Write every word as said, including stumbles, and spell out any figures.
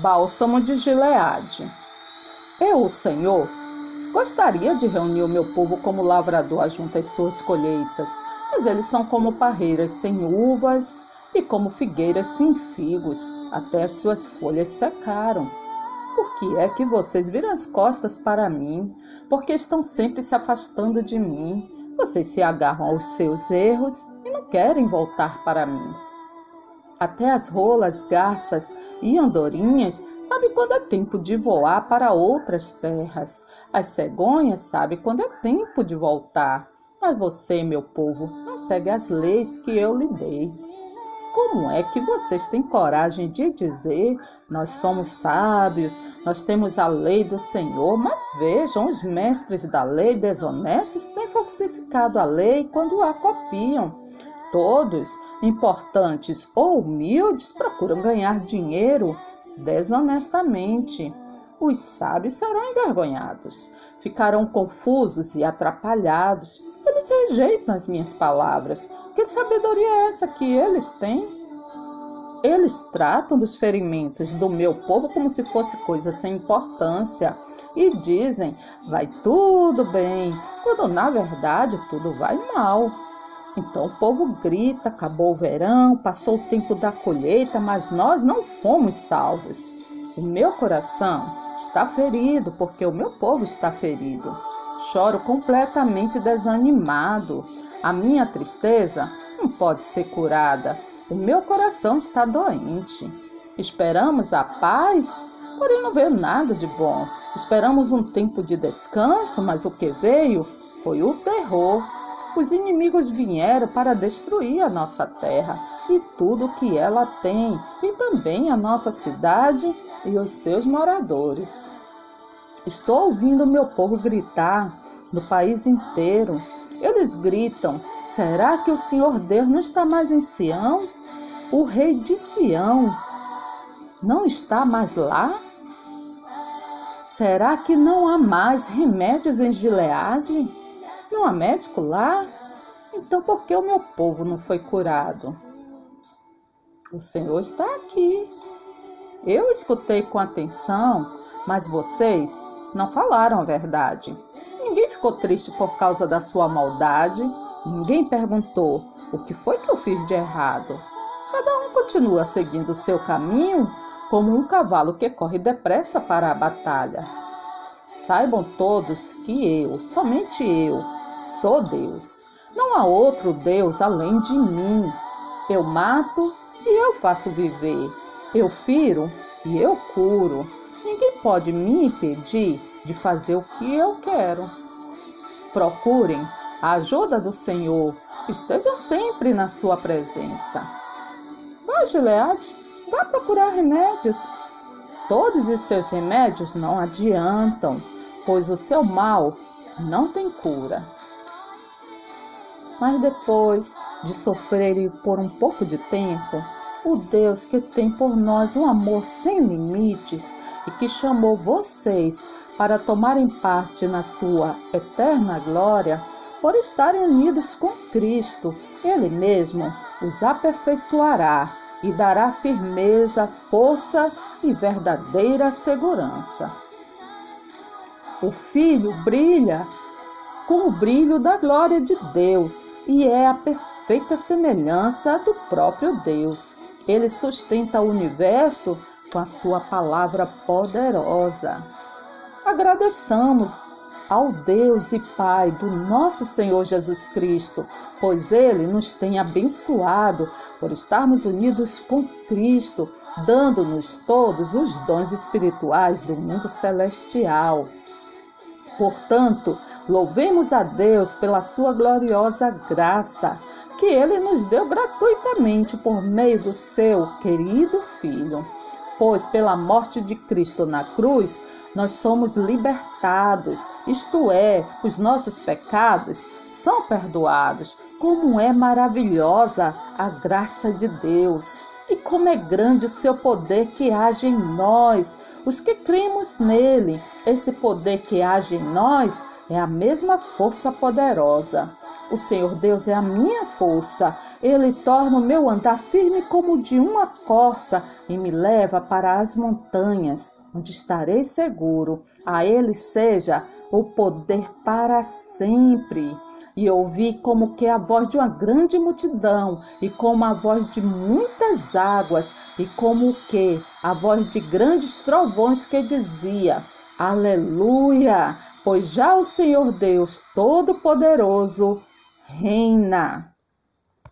Bálsamo de Gileade. Eu, o Senhor, gostaria de reunir o meu povo como lavrador ajunta as suas colheitas, mas eles são como parreiras sem uvas e como figueiras sem figos, até as suas folhas secaram. Por que é que vocês viram as costas para mim? Porque estão sempre se afastando de mim. Vocês se agarram aos seus erros e não querem voltar para mim. Até as rolas, garças e andorinhas sabem quando é tempo de voar para outras terras. As cegonhas sabem quando é tempo de voltar. Mas você, meu povo, não segue as leis que eu lhe dei. Como é que vocês têm coragem de dizer: nós somos sábios, nós temos a lei do Senhor? Mas vejam, os mestres da lei desonestos têm falsificado a lei quando a copiam. Todos, importantes ou humildes, procuram ganhar dinheiro desonestamente. Os sábios serão envergonhados, ficarão confusos e atrapalhados. Eles rejeitam as minhas palavras. Que sabedoria é essa que eles têm? Eles tratam dos ferimentos do meu povo como se fosse coisa sem importância e dizem: vai tudo bem, quando na verdade tudo vai mal. Então o povo grita: acabou o verão, passou o tempo da colheita, mas nós não fomos salvos. O meu coração está ferido porque o meu povo está ferido. Choro completamente desanimado. A minha tristeza não pode ser curada. O meu coração está doente. Esperamos a paz, porém não veio nada de bom. Esperamos um tempo de descanso, mas o que veio foi o terror. Os inimigos vieram para destruir a nossa terra e tudo o que ela tem, e também a nossa cidade e os seus moradores. Estou ouvindo o meu povo gritar no país inteiro. Eles gritam: será que o Senhor Deus não está mais em Sião? O rei de Sião não está mais lá? Será que não há mais remédios em Gileade? Não há médico lá? Então por que o meu povo não foi curado? O Senhor está aqui. Eu escutei com atenção, mas vocês não falaram a verdade. Ninguém ficou triste por causa da sua maldade. Ninguém perguntou: o que foi que eu fiz de errado? Cada um continua seguindo o seu caminho, como um cavalo que corre depressa para a batalha. Saibam todos que eu, somente eu, sou Deus. Não há outro Deus além de mim. Eu mato e eu faço viver. Eu firo e eu curo. Ninguém pode me impedir de fazer o que eu quero. Procurem a ajuda do Senhor. Estejam sempre na sua presença. Vá, Gileade, vá procurar remédios. Todos os seus remédios não adiantam, pois o seu mal não tem cura. Mas depois de sofrerem por um pouco de tempo, o Deus que tem por nós um amor sem limites e que chamou vocês para tomarem parte na sua eterna glória, por estarem unidos com Cristo, Ele mesmo os aperfeiçoará e dará firmeza, força e verdadeira segurança. O Filho brilha com o brilho da glória de Deus e é a perfeita semelhança do próprio Deus. Ele sustenta o universo com a sua palavra poderosa. Agradeçamos ao Deus e Pai do nosso Senhor Jesus Cristo, pois Ele nos tem abençoado por estarmos unidos com Cristo, dando-nos todos os dons espirituais do mundo celestial. Portanto, louvemos a Deus pela sua gloriosa graça, que Ele nos deu gratuitamente por meio do seu querido Filho. Pois pela morte de Cristo na cruz, nós somos libertados, isto é, os nossos pecados são perdoados. Como é maravilhosa a graça de Deus! E como é grande o seu poder que age em nós, os que cremos nele. Esse poder que age em nós é a mesma força poderosa O Senhor Deus é a minha força. Ele torna o meu andar firme como de uma corça e me leva para as montanhas, onde estarei seguro. A Ele seja o poder para sempre. E ouvi como que a voz de uma grande multidão, e como a voz de muitas águas, e como que a voz de grandes trovões que dizia: Aleluia! Pois já o Senhor Deus Todo-Poderoso reina.